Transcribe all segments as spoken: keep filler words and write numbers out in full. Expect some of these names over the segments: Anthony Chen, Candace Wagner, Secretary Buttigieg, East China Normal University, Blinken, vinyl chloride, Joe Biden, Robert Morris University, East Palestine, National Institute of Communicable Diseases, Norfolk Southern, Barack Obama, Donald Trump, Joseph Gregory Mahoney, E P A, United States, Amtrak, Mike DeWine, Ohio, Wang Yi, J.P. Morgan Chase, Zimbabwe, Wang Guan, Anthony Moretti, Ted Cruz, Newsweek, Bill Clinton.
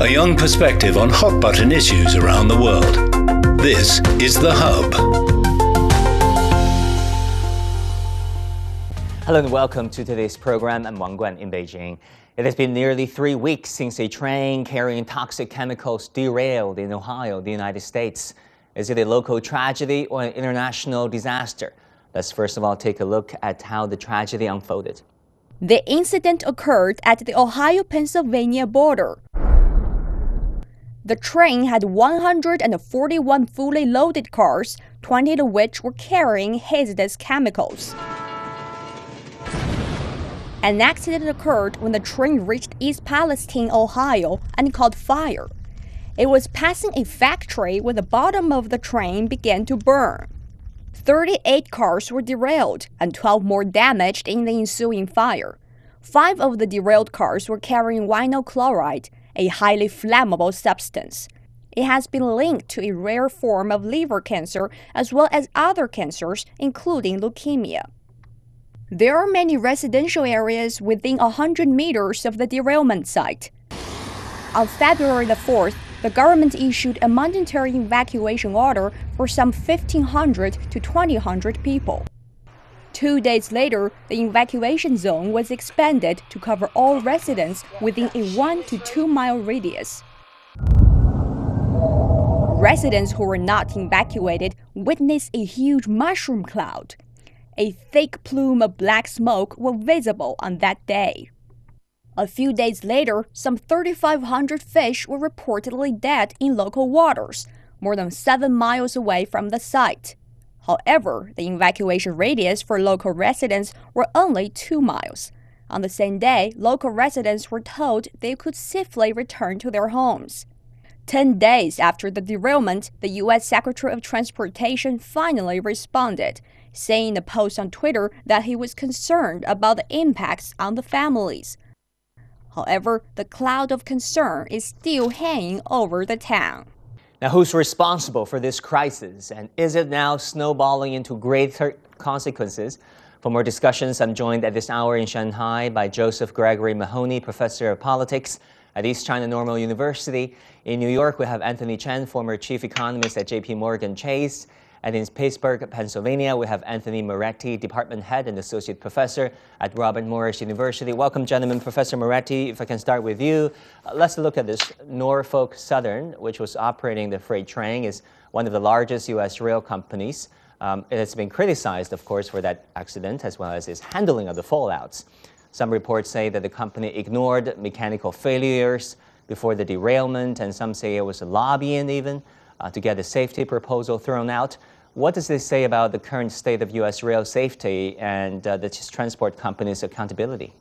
a young perspective on hot-button issues around the world. This is The Hub. Hello and welcome to today's program. I'm Wang Guan in Beijing. It has been nearly three weeks since a train carrying toxic chemicals derailed in Ohio, the United States. Is it a local tragedy or an international disaster? Let's first of all take a look at how the tragedy unfolded. The incident occurred at the Ohio-Pennsylvania border. The train had one hundred forty-one fully loaded cars, twenty of which were carrying hazardous chemicals. An accident occurred when the train reached East Palestine, Ohio, and caught fire. It was passing a factory when the bottom of the train began to burn. thirty-eight cars were derailed and twelve more damaged in the ensuing fire. Five of the derailed cars were carrying vinyl chloride, a highly flammable substance. It has been linked to a rare form of liver cancer as well as other cancers, including leukemia. There are many residential areas within one hundred meters of the derailment site. On February the fourth, the government issued a mandatory evacuation order for some fifteen hundred to twenty hundred people. Two days later, the evacuation zone was expanded to cover all residents within a one to two mile radius. Residents who were not evacuated witnessed a huge mushroom cloud. A thick plume of black smoke was visible on that day. A few days later, some three thousand five hundred fish were reportedly dead in local waters, more than seven miles away from the site. However, the evacuation radius for local residents were only two miles. On the same day, local residents were told they could safely return to their homes. Ten days after the derailment, the U S Secretary of Transportation finally responded, saying in a post on Twitter that he was concerned about the impacts on the families. However, the cloud of concern is still hanging over the town. Now, who's responsible for this crisis, and is it now snowballing into greater consequences? For more discussions, I'm joined at this hour in Shanghai by Joseph Gregory Mahoney, professor of politics at East China Normal University. In New York, we have Anthony Chen, former chief economist at J P. Morgan Chase. And in Pittsburgh, Pennsylvania, we have Anthony Moretti, department head and associate professor at Robert Morris University. Welcome, gentlemen. Professor Moretti, if I can start with you, uh, let's look at this. Norfolk Southern, which was operating the freight train, is one of the largest U S rail companies. Um, it has been criticized, of course, for that accident, as well as its handling of the fallouts. Some reports say that the company ignored mechanical failures before the derailment, and some say it was lobbying even. Uh, to get a safety proposal thrown out. What does this say about the current state of U S rail safety and uh, the transport company's accountability?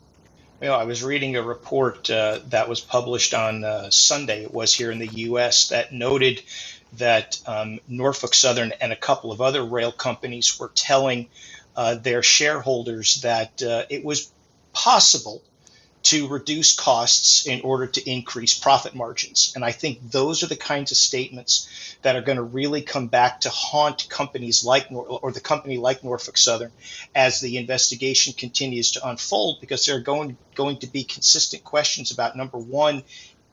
You know, I was reading a report uh, that was published on uh, Sunday, it was here in the U S, that noted that um, Norfolk Southern and a couple of other rail companies were telling uh, their shareholders that uh, it was possible to reduce costs in order to increase profit margins. And I think those are the kinds of statements that are going to really come back to haunt companies like Nor- or the company like Norfolk Southern as the investigation continues to unfold, because there are going, going to be consistent questions about, number one,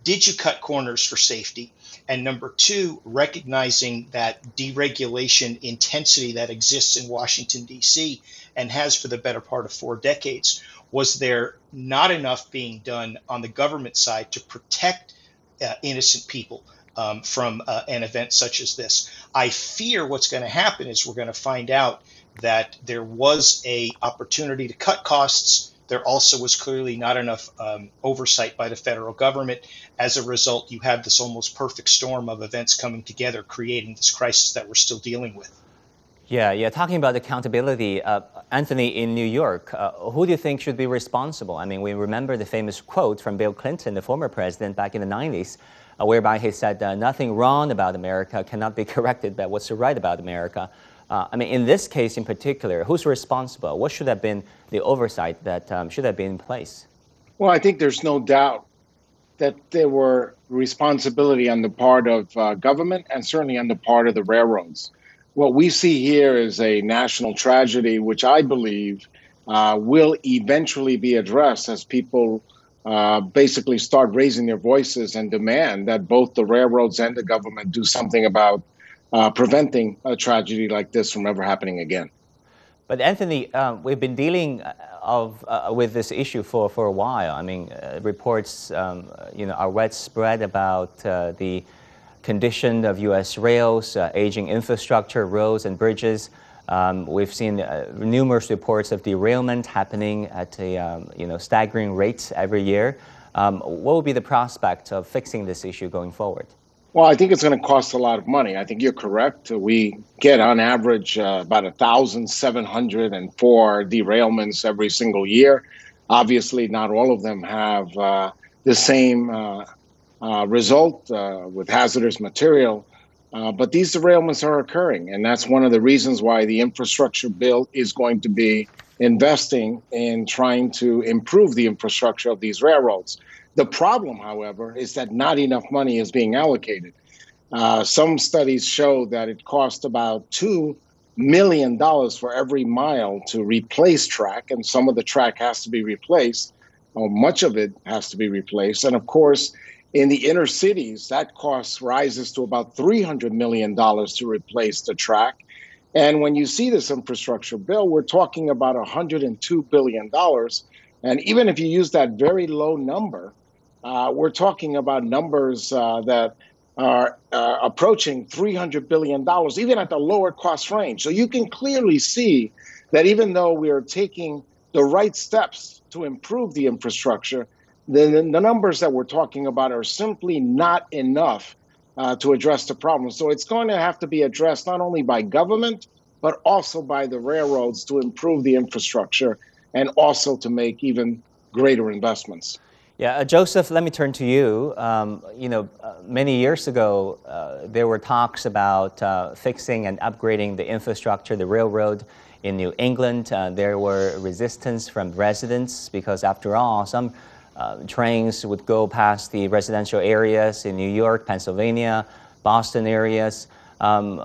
did you cut corners for safety? And number two, recognizing that deregulation intensity that exists in Washington, D C and has for the better part of four decades, was there not enough being done on the government side to protect uh, innocent people um, from uh, an event such as this? I fear what's going to happen is we're going to find out that there was an opportunity to cut costs. There also was clearly not enough um, oversight by the federal government. As a result, you have this almost perfect storm of events coming together, creating this crisis that we're still dealing with. Yeah, yeah. Talking about accountability, uh, Anthony, in New York, uh, who do you think should be responsible? I mean, we remember the famous quote from Bill Clinton, the former president, back in the nineties, uh, whereby he said, uh, nothing wrong about America cannot be corrected by what's right about America. Uh, I mean, in this case in particular, who's responsible? What should have been the oversight that um, should have been in place? Well, I think there's no doubt that there were responsibility on the part of uh, government and certainly on the part of the railroads. What we see here is a national tragedy, which I believe uh, will eventually be addressed as people uh, basically start raising their voices and demand that both the railroads and the government do something about uh, preventing a tragedy like this from ever happening again. But Anthony, uh, we've been dealing of, uh, with this issue for, for a while. I mean, uh, reports um, you know, are widespread about uh, the condition of U S rails, uh, aging infrastructure, roads and bridges. Um, we've seen uh, numerous reports of derailment happening at a um, you know, staggering rate every year. Um, what would be the prospect of fixing this issue going forward? Well, I think it's going to cost a lot of money. I think you're correct. We get on average uh, about one thousand seven hundred four derailments every single year. Obviously, not all of them have uh, the same uh, uh, result uh, with hazardous material, uh, but these derailments are occurring. And that's one of the reasons why the infrastructure bill is going to be investing in trying to improve the infrastructure of these railroads. The problem, however, is that not enough money is being allocated. Uh, some studies show that it costs about two million dollars for every mile to replace track, and some of the track has to be replaced, or much of it has to be replaced. And of course, in the inner cities, that cost rises to about three hundred million dollars to replace the track. And when you see this infrastructure bill, we're talking about one hundred two billion dollars. And even if you use that very low number, Uh, we're talking about numbers uh, that are uh, approaching three hundred billion dollars, even at the lower cost range. So you can clearly see that even though we are taking the right steps to improve the infrastructure, the, the numbers that we're talking about are simply not enough uh, to address the problem. So it's going to have to be addressed not only by government, but also by the railroads to improve the infrastructure and also to make even greater investments. Yeah, uh, Joseph, let me turn to you. Um, you know, uh, many years ago, uh, there were talks about uh, fixing and upgrading the infrastructure, the railroad in New England. Uh, there were resistance from residents because, after all, some uh, trains would go past the residential areas in New York, Pennsylvania, Boston areas. Um,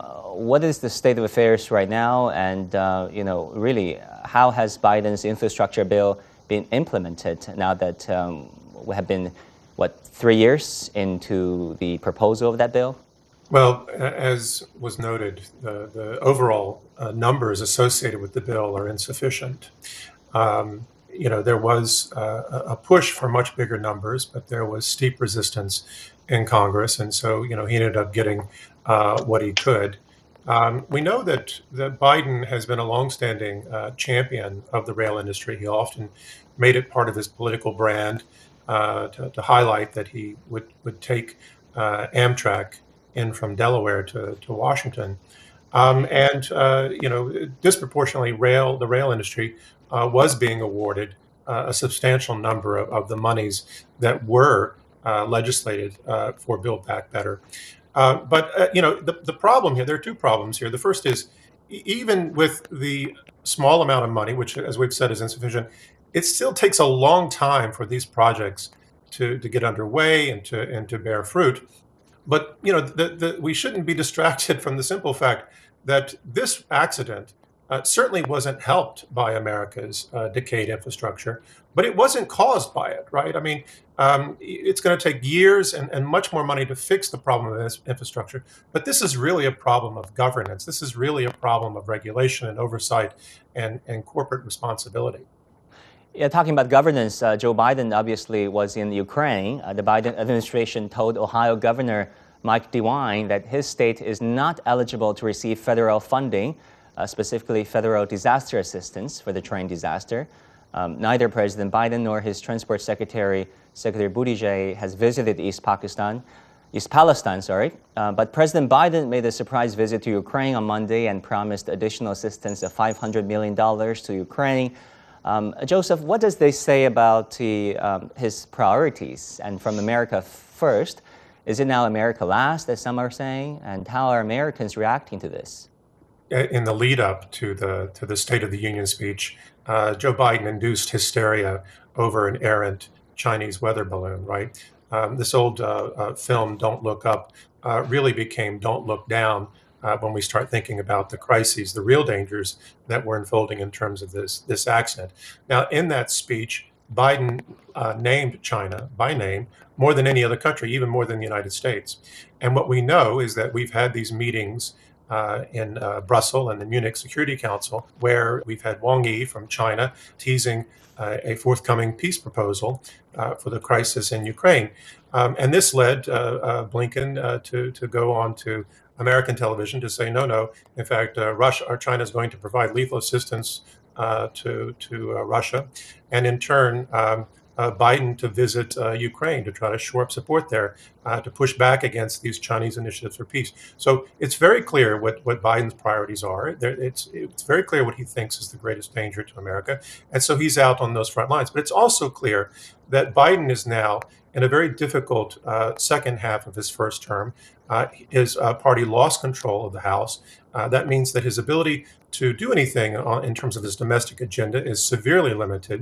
what is the state of affairs right now? And, uh, you know, really, how has Biden's infrastructure bill been implemented now that um, we have been, what, three years into the proposal of that bill? Well, as was noted, the, the overall uh, numbers associated with the bill are insufficient. Um, you know, there was uh, a push for much bigger numbers, but there was steep resistance in Congress. And so, you know, he ended up getting uh, what he could. Um, we know that, that Biden has been a longstanding uh, champion of the rail industry. He often made it part of his political brand uh, to, to highlight that he would, would take uh, Amtrak in from Delaware to, to Washington. Um, and, uh, you know, disproportionately, rail the rail industry uh, was being awarded uh, a substantial number of, of the monies that were uh, legislated uh, for Build Back Better. Uh, but, uh, you know, the, the problem here, there are two problems here. The first is, even with the small amount of money, which, as we've said, is insufficient, it still takes a long time for these projects to, to get underway and to and to bear fruit. But, you know, the, the, we shouldn't be distracted from the simple fact that this accident uh, certainly wasn't helped by America's uh, decayed infrastructure, but it wasn't caused by it, right? I mean, um, it's going to take years and, and much more money to fix the problem of infrastructure. But this is really a problem of governance. This is really a problem of regulation and oversight and, and corporate responsibility. Yeah, talking about governance, uh, Joe Biden obviously was in Ukraine. Uh, the Biden administration told Ohio Governor Mike DeWine that his state is not eligible to receive federal funding, uh, specifically federal disaster assistance for the train disaster. Um, neither President Biden nor his Transport Secretary, Secretary Buttigieg, has visited East Pakistan, East Palestine, sorry. Uh, but President Biden made a surprise visit to Ukraine on Monday and promised additional assistance of five hundred million dollars to Ukraine. Um, Joseph, what does this say about the, um, his priorities? And from America first, is it now America last, as some are saying? And how are Americans reacting to this? In the lead up to the to the State of the Union speech, uh, Joe Biden induced hysteria over an errant Chinese weather balloon, right? Um, this old uh, uh, film, Don't Look Up, uh, really became Don't Look Down uh, when we start thinking about the crises, the real dangers that we're unfolding in terms of this, this accident. Now, in that speech, Biden uh, named China by name more than any other country, even more than the United States. And what we know is that we've had these meetings Uh, in uh, Brussels and the Munich Security Council, where we've had Wang Yi from China teasing uh, a forthcoming peace proposal uh, for the crisis in Ukraine. Um, and this led uh, uh, Blinken uh, to, to go on to American television to say, no, no, in fact, uh, Russia or China is going to provide lethal assistance uh, to, to uh, Russia. And in turn, um, Uh, Biden to visit uh, Ukraine to try to shore up support there, uh, to push back against these Chinese initiatives for peace. So it's very clear what, what Biden's priorities are. There, it's, it's very clear what he thinks is the greatest danger to America. And so he's out on those front lines. But it's also clear that Biden is now in a very difficult uh, second half of his first term. Uh, his uh, party lost control of the House. Uh, that means that his ability to do anything on, in terms of his domestic agenda is severely limited.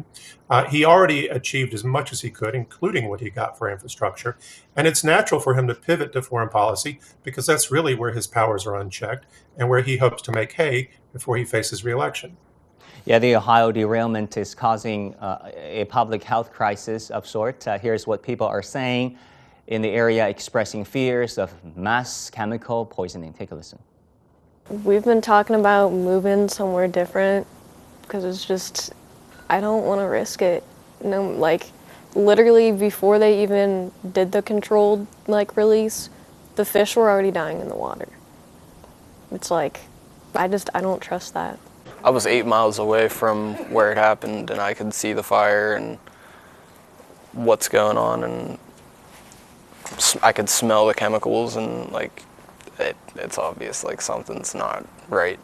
Uh, he already achieved as much as he could, including what he got for infrastructure. And it's natural for him to pivot to foreign policy because that's really where his powers are unchecked and where he hopes to make hay before he faces re-election. Yeah, the Ohio derailment is causing uh, a public health crisis of sort. Uh, here's what people are saying in the area, expressing fears of mass chemical poisoning. Take a listen. We've been talking about moving somewhere different because it's just, I don't want to risk it. No, like literally before they even did the controlled like release, the fish were already dying in the water. It's like, I just, I don't trust that. I was eight miles away from where it happened and I could see the fire and what's going on, and I could smell the chemicals, and like it, it's obvious like something's not right.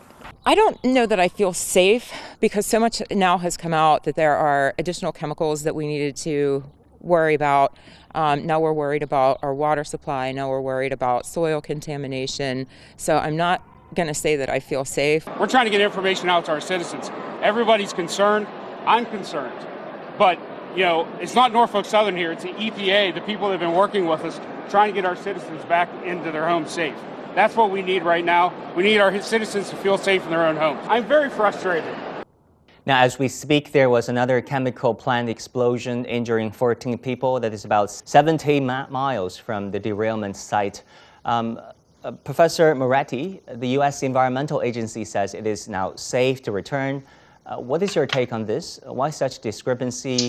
I don't know that I feel safe because so much now has come out that there are additional chemicals that we needed to worry about. Um, now we're worried about our water supply. Now we're worried about soil contamination. So I'm not going to say that I feel safe. We're trying to get information out to our citizens. Everybody's concerned. I'm concerned. But you know, it's not Norfolk Southern here, it's the E P A, the people that have been working with us, trying to get our citizens back into their homes safe. That's what we need right now. We need our citizens to feel safe in their own homes. I'm very frustrated. Now, as we speak, there was another chemical plant explosion injuring fourteen people. That is about seventeen miles from the derailment site. Um, uh, Professor Moretti, the U S Environmental Agency says it is now safe to return. Uh, what is your take on this? Why such discrepancy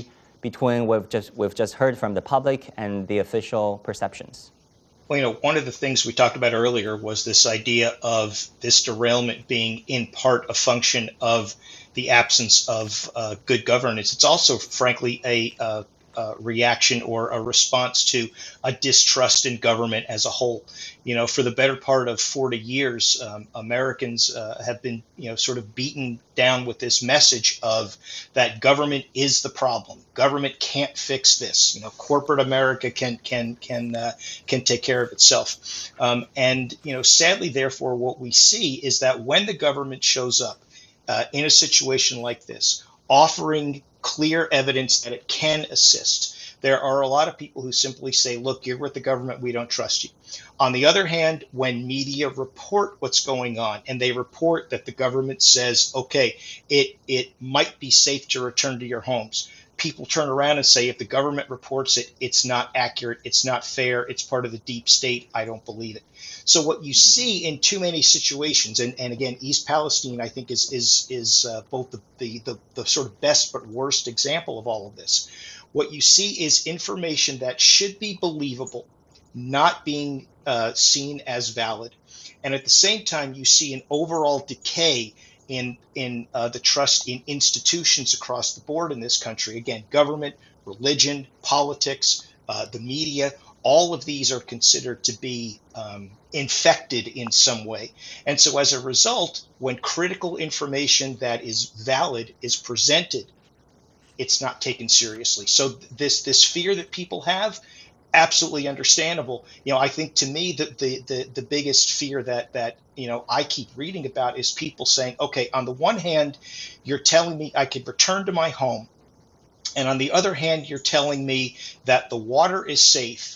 between what we've just, we've just heard from the public and the official perceptions? Well, you know, one of the things we talked about earlier was this idea of this derailment being in part a function of the absence of uh, good governance. It's also, frankly, a, a, a reaction or a response to a distrust in government as a whole. You know, for the better part of forty years, um, Americans uh, have been, you know, sort of beaten down with this message of that government is the problem. Government can't fix this. You know, corporate America can can can uh, can take care of itself. Um, and you know, sadly, therefore, what we see is that when the government shows up uh, in a situation like this, offering clear evidence that it can assist, there are a lot of people who simply say, look, you're with the government, we don't trust you. On the other hand, when media report what's going on and they report that the government says, okay, it, it might be safe to return to your homes, people turn around and say, if the government reports it, it's not accurate, it's not fair, it's part of the deep state, I don't believe it. So what you see in too many situations, and, and again, East Palestine, I think, is is is uh, both the, the, the, the sort of best but worst example of all of this. What you see is information that should be believable, not being uh, seen as valid. And at the same time, you see an overall decay in in uh, the trust in institutions across the board in this country. Again, government, religion, politics, uh, the media, all of these are considered to be um, infected in some way. And so as a result, when critical information that is valid is presented, it's not taken seriously. So this this fear that people have, absolutely understandable. You know, I think to me that the, the the biggest fear that that you know I keep reading about is people saying, okay, on the one hand, you're telling me I could return to my home, and on the other hand, you're telling me that the water is safe,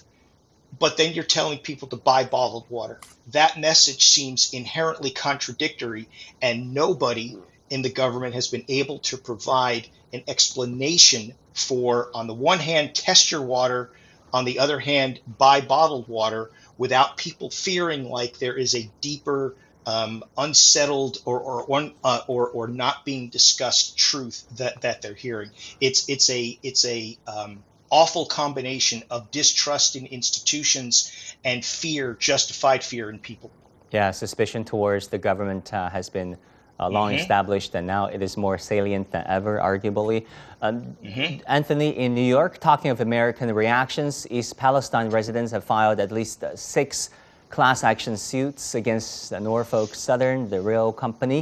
but then you're telling people to buy bottled water. That message seems inherently contradictory, and nobody in the government has been able to provide an explanation for, on the one hand, test your water, on the other hand, buy bottled water without people fearing like there is a deeper, um, unsettled or or, un, uh, or or not being discussed truth that, that they're hearing. It's it's a it's a um, awful combination of distrust in institutions and fear, justified fear in people. Yeah, suspicion towards the government uh, has been Uh, long mm-hmm. established, and now it is more salient than ever, arguably. Um, mm-hmm. Anthony, in New York, talking of American reactions, East Palestine residents have filed at least uh, six class action suits against uh, Norfolk Southern, the rail company.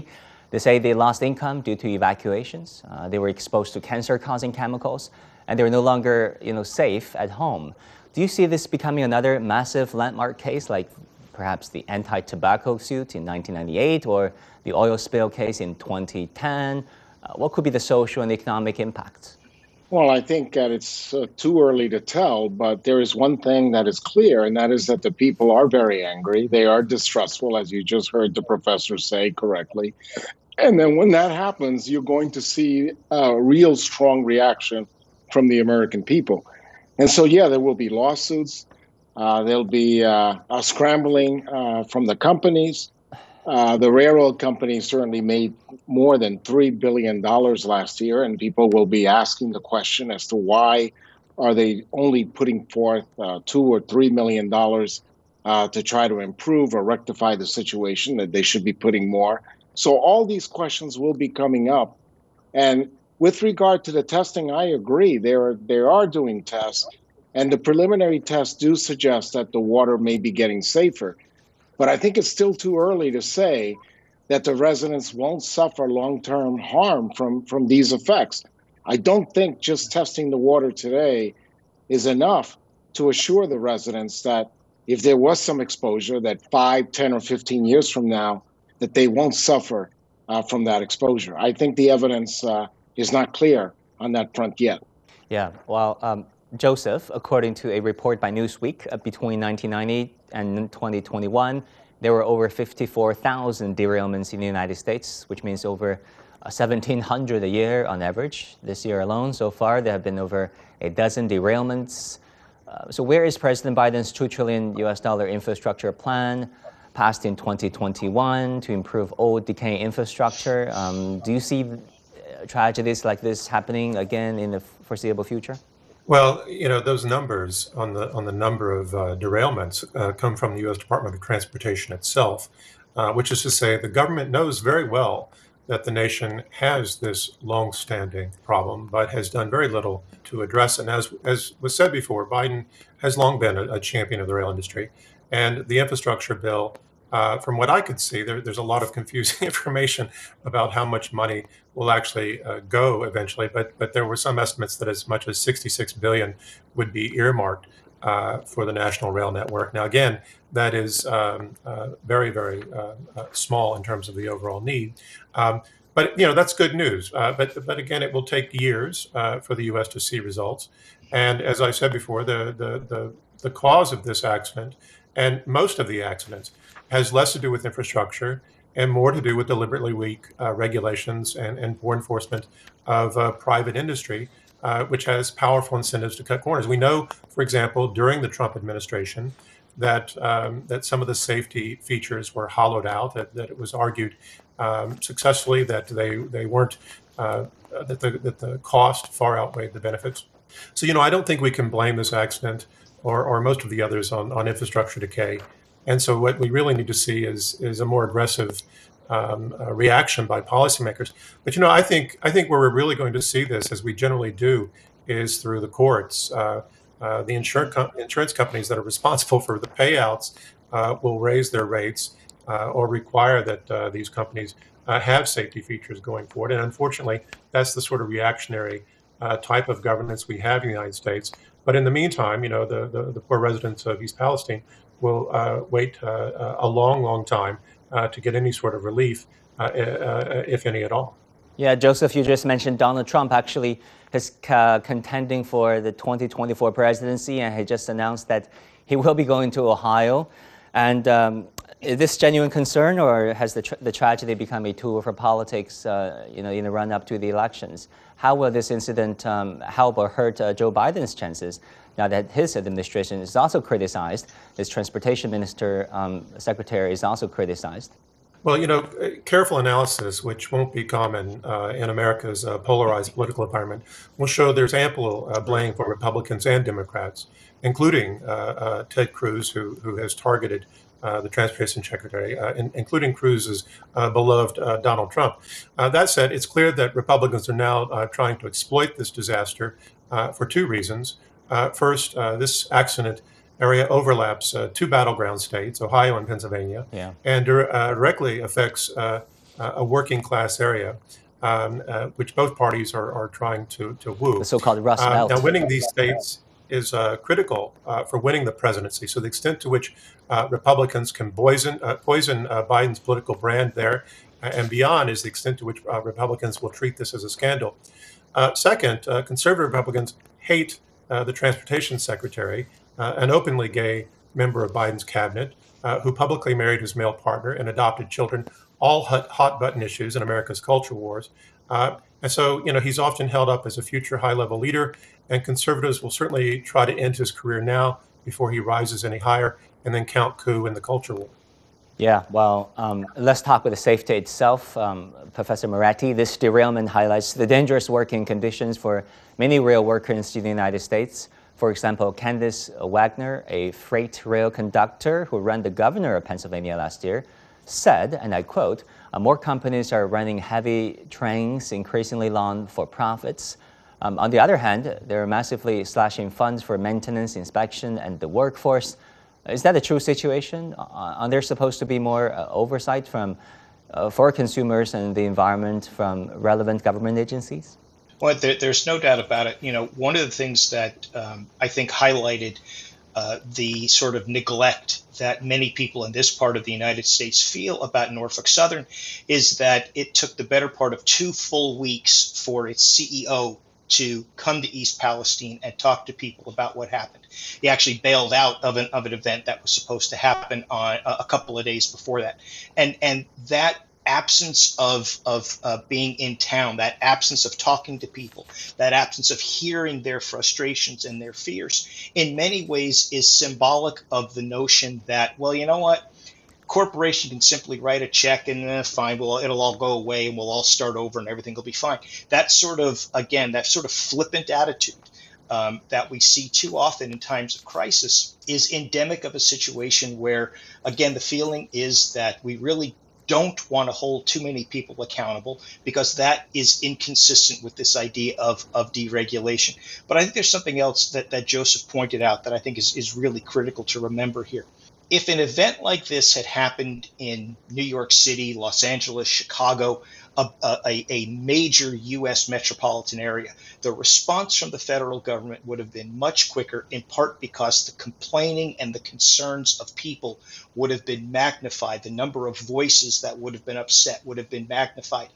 They say they lost income due to evacuations. Uh, they were exposed to cancer-causing chemicals, and they were no longer, you know, safe at home. Do you see this becoming another massive landmark case, like perhaps the anti-tobacco suit in nineteen ninety-eight or the oil spill case in twenty ten? Uh, what could be the social and economic impact? Well, I think that it's uh, too early to tell, but there is one thing that is clear, and that is that the people are very angry. They are distrustful, as you just heard the professor say correctly. And then when that happens, you're going to see a real strong reaction from the American people. And so, yeah, there will be lawsuits. Uh, there'll be uh, a scrambling uh, from the companies. Uh, the railroad company certainly made more than three billion dollars last year, and people will be asking the question as to why are they only putting forth uh, two or three million dollars uh, to try to improve or rectify the situation, that they should be putting more. So all these questions will be coming up. And with regard to the testing, I agree. They are, they are doing tests. And the preliminary tests do suggest that the water may be getting safer. But I think it's still too early to say that the residents won't suffer long-term harm from, from these effects. I don't think just testing the water today is enough to assure the residents that if there was some exposure, that five, ten, or fifteen years from now, that they won't suffer uh, from that exposure. I think the evidence uh, is not clear on that front yet. Yeah, well... Um Joseph, according to a report by Newsweek, uh, between nineteen ninety and twenty twenty-one, there were over fifty-four thousand derailments in the United States, which means over uh, seventeen hundred a year on average. This year alone, so far, there have been over a dozen derailments. Uh, so where is President Biden's two trillion U S dollar infrastructure plan passed in twenty twenty-one to improve old, decaying infrastructure? Um, do you see uh, tragedies like this happening again in the foreseeable future? Well, you know, those numbers on the on the number of uh, derailments uh, come from the U S Department of Transportation itself, uh, which is to say the government knows very well that the nation has this longstanding problem, but has done very little to address it. And as, as was said before, Biden has long been a, a champion of the rail industry. And the infrastructure bill, uh, from what I could see, there, there's a lot of confusing information about how much money will actually uh, go eventually, but but there were some estimates that as much as sixty-six billion dollars would be earmarked uh, for the national rail network. Now, again, that is um, uh, very, very uh, uh, small in terms of the overall need. Um, but, you know, that's good news. Uh, but, but again, it will take years uh, for the U S to see results. And as I said before, the, the, the, the cause of this accident and most of the accidents has less to do with infrastructure and more to do with deliberately weak uh, regulations and, and poor enforcement of uh, private industry, uh, which has powerful incentives to cut corners. We know, for example, during the Trump administration, that um, that some of the safety features were hollowed out, that, that it was argued um, successfully that they, they weren't, uh, that, the, that the cost far outweighed the benefits. So, you know, I don't think we can blame this accident or, or most of the others on, on infrastructure decay. And so what we really need to see is is a more aggressive um, uh, reaction by policymakers. But, you know, I think I think where we're really going to see this, as we generally do, is through the courts. Uh, uh, the insurance com- insurance companies that are responsible for the payouts uh, will raise their rates uh, or require that uh, these companies uh, have safety features going forward. And unfortunately, that's the sort of reactionary uh, type of governance we have in the United States. But in the meantime, you know, the, the, the poor residents of East Palestine will uh, wait uh, a long, long time uh, to get any sort of relief, uh, uh, if any at all. Yeah, Joseph, you just mentioned Donald Trump actually is uh, contending for the twenty twenty-four presidency, and he just announced that he will be going to Ohio. And um, is this genuine concern, or has the, tra the tragedy become a tool for politics uh, you know, in the run-up to the elections? How will this incident um, help or hurt uh, Joe Biden's chances, now that his administration is also criticized, his transportation minister, um, secretary is also criticized? Well, you know, careful analysis, which won't be common uh, in America's uh, polarized political environment, will show there's ample uh, blame for Republicans and Democrats, including uh, uh, Ted Cruz, who, who has targeted Uh, the transportation secretary, uh, in, including Cruz's uh, beloved uh, Donald Trump. Uh, that said, it's clear that Republicans are now uh, trying to exploit this disaster uh, for two reasons. Uh, first, uh, this accident area overlaps uh, two battleground states, Ohio and Pennsylvania, yeah. and uh, directly affects uh, a working class area, um, uh, which both parties are, are trying to, to woo. The so-called Rust Belt. Uh, now, winning these states is uh, critical uh, for winning the presidency. So the extent to which uh, Republicans can poison, uh, poison uh, Biden's political brand there uh, and beyond is the extent to which uh, Republicans will treat this as a scandal. Uh, second, uh, conservative Republicans hate uh, the transportation secretary, uh, an openly gay member of Biden's cabinet, uh, who publicly married his male partner and adopted children, all hot, hot button issues in America's culture wars. Uh, and so, you know, he's often held up as a future high-level leader, and conservatives will certainly try to end his career now before he rises any higher and then count coup in the culture war. Yeah, well, um, let's talk with the safety itself. Um, Professor Moretti, this derailment highlights the dangerous working conditions for many rail workers in the United States. For example, Candace Wagner, a freight rail conductor who ran the governor of Pennsylvania last year, said, and I quote, more companies are running heavy trains, increasingly long for profits. Um, on the other hand, they're massively slashing funds for maintenance, inspection, and the workforce. Is that a true situation? Uh, aren't there supposed to be more uh, oversight from, uh, for consumers and the environment from relevant government agencies? Well, there, there's no doubt about it. You know, one of the things that um, I think highlighted uh, the sort of neglect that many people in this part of the United States feel about Norfolk Southern is that it took the better part of two full weeks for its C E O to come to East Palestine and talk to people about what happened. He actually bailed out of an of an event that was supposed to happen on a, a couple of days before that, and and that absence of of uh, being in town, that absence of talking to people, that absence of hearing their frustrations and their fears, in many ways is symbolic of the notion that, well, you know what, corporation can simply write a check and uh, fine, well, it'll all go away and we'll all start over and everything will be fine. That sort of, again, that sort of flippant attitude um, that we see too often in times of crisis is endemic of a situation where, again, the feeling is that we really don't want to hold too many people accountable because that is inconsistent with this idea of, of deregulation. But I think there's something else that, that Joseph pointed out that I think is, is really critical to remember here. If an event like this had happened in New York City, Los Angeles, Chicago, a, a, a major U S metropolitan area, the response from the federal government would have been much quicker, in part because the complaining and the concerns of people would have been magnified. The number of voices that would have been upset would have been magnified.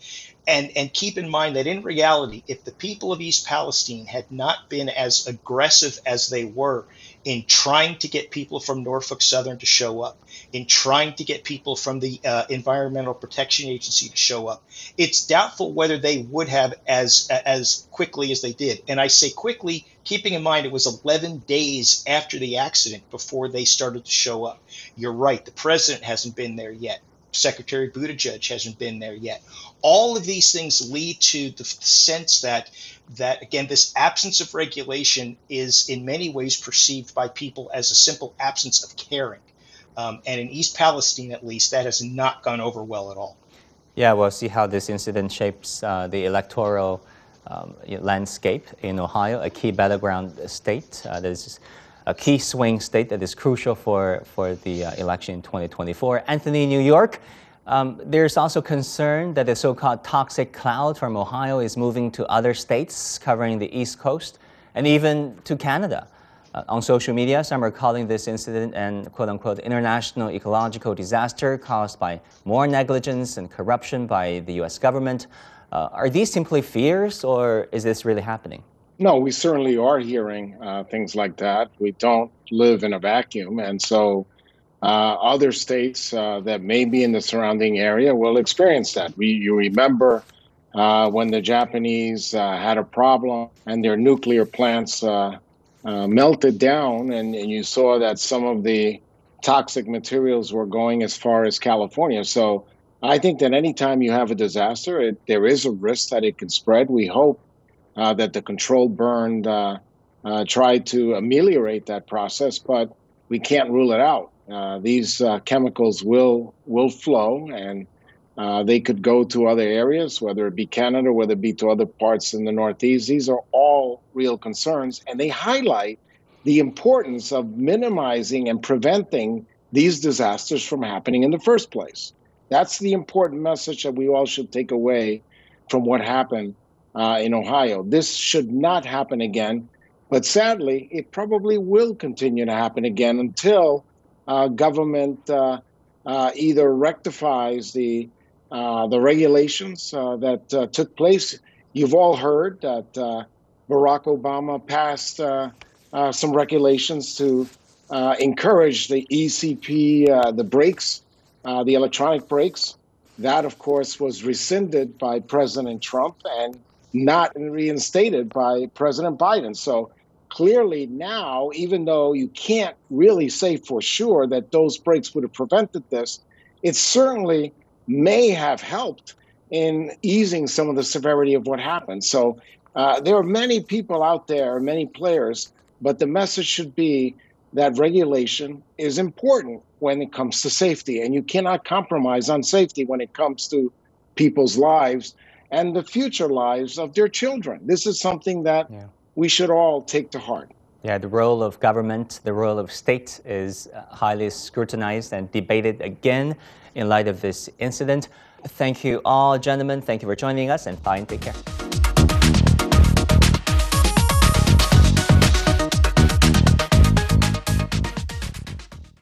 And, and keep in mind that in reality, if the people of East Palestine had not been as aggressive as they were in trying to get people from Norfolk Southern to show up, in trying to get people from the uh, Environmental Protection Agency to show up, it's doubtful whether they would have as as quickly as they did. And I say quickly, keeping in mind it was eleven days after the accident before they started to show up. You're right, the president hasn't been there yet. Secretary Buttigieg hasn't been there yet. All of these things lead to the sense that, that again, this absence of regulation is in many ways perceived by people as a simple absence of caring. Um, and in East Palestine, at least, that has not gone over well at all. Yeah, we'll see how this incident shapes uh, the electoral um, landscape in Ohio, a key battleground state. Uh, there's a key swing state that is crucial for, for the uh, election in twenty twenty-four. Anthony, New York, um, there's also concern that the so-called toxic cloud from Ohio is moving to other states covering the East Coast and even to Canada. Uh, on social media, some are calling this incident an quote-unquote international ecological disaster caused by more negligence and corruption by the U S government. Uh, are these simply fears, or is this really happening? No, we certainly are hearing uh, things like that. We don't live in a vacuum. And so Uh, other states uh, that may be in the surrounding area will experience that. We, you remember uh, when the Japanese uh, had a problem and their nuclear plants uh, uh, melted down, and, and you saw that some of the toxic materials were going as far as California. So I think that anytime you have a disaster, it, there is a risk that it can spread. We hope uh, that the control burn uh, uh, tried to ameliorate that process, but we can't rule it out. Uh, these uh, chemicals will will flow, and uh, they could go to other areas, whether it be Canada, whether it be to other parts in the Northeast. These are all real concerns, and they highlight the importance of minimizing and preventing these disasters from happening in the first place. That's the important message that we all should take away from what happened uh, in Ohio. This should not happen again, but sadly, it probably will continue to happen again until Uh, government uh, uh, either rectifies the uh, the regulations uh, that uh, took place. You've all heard that uh, Barack Obama passed uh, uh, some regulations to uh, encourage the E C P, uh, the brakes, uh, the electronic brakes. That, of course, was rescinded by President Trump and not reinstated by President Biden. So clearly now, even though you can't really say for sure that those brakes would have prevented this, it certainly may have helped in easing some of the severity of what happened. So uh, there are many people out there, many players, but the message should be that regulation is important when it comes to safety, and you cannot compromise on safety when it comes to people's lives and the future lives of their children. This is something that yeah. we should all take to heart. Yeah, the role of government, the role of state is highly scrutinized and debated again in light of this incident. Thank you all, gentlemen. Thank you for joining us, and bye and take care.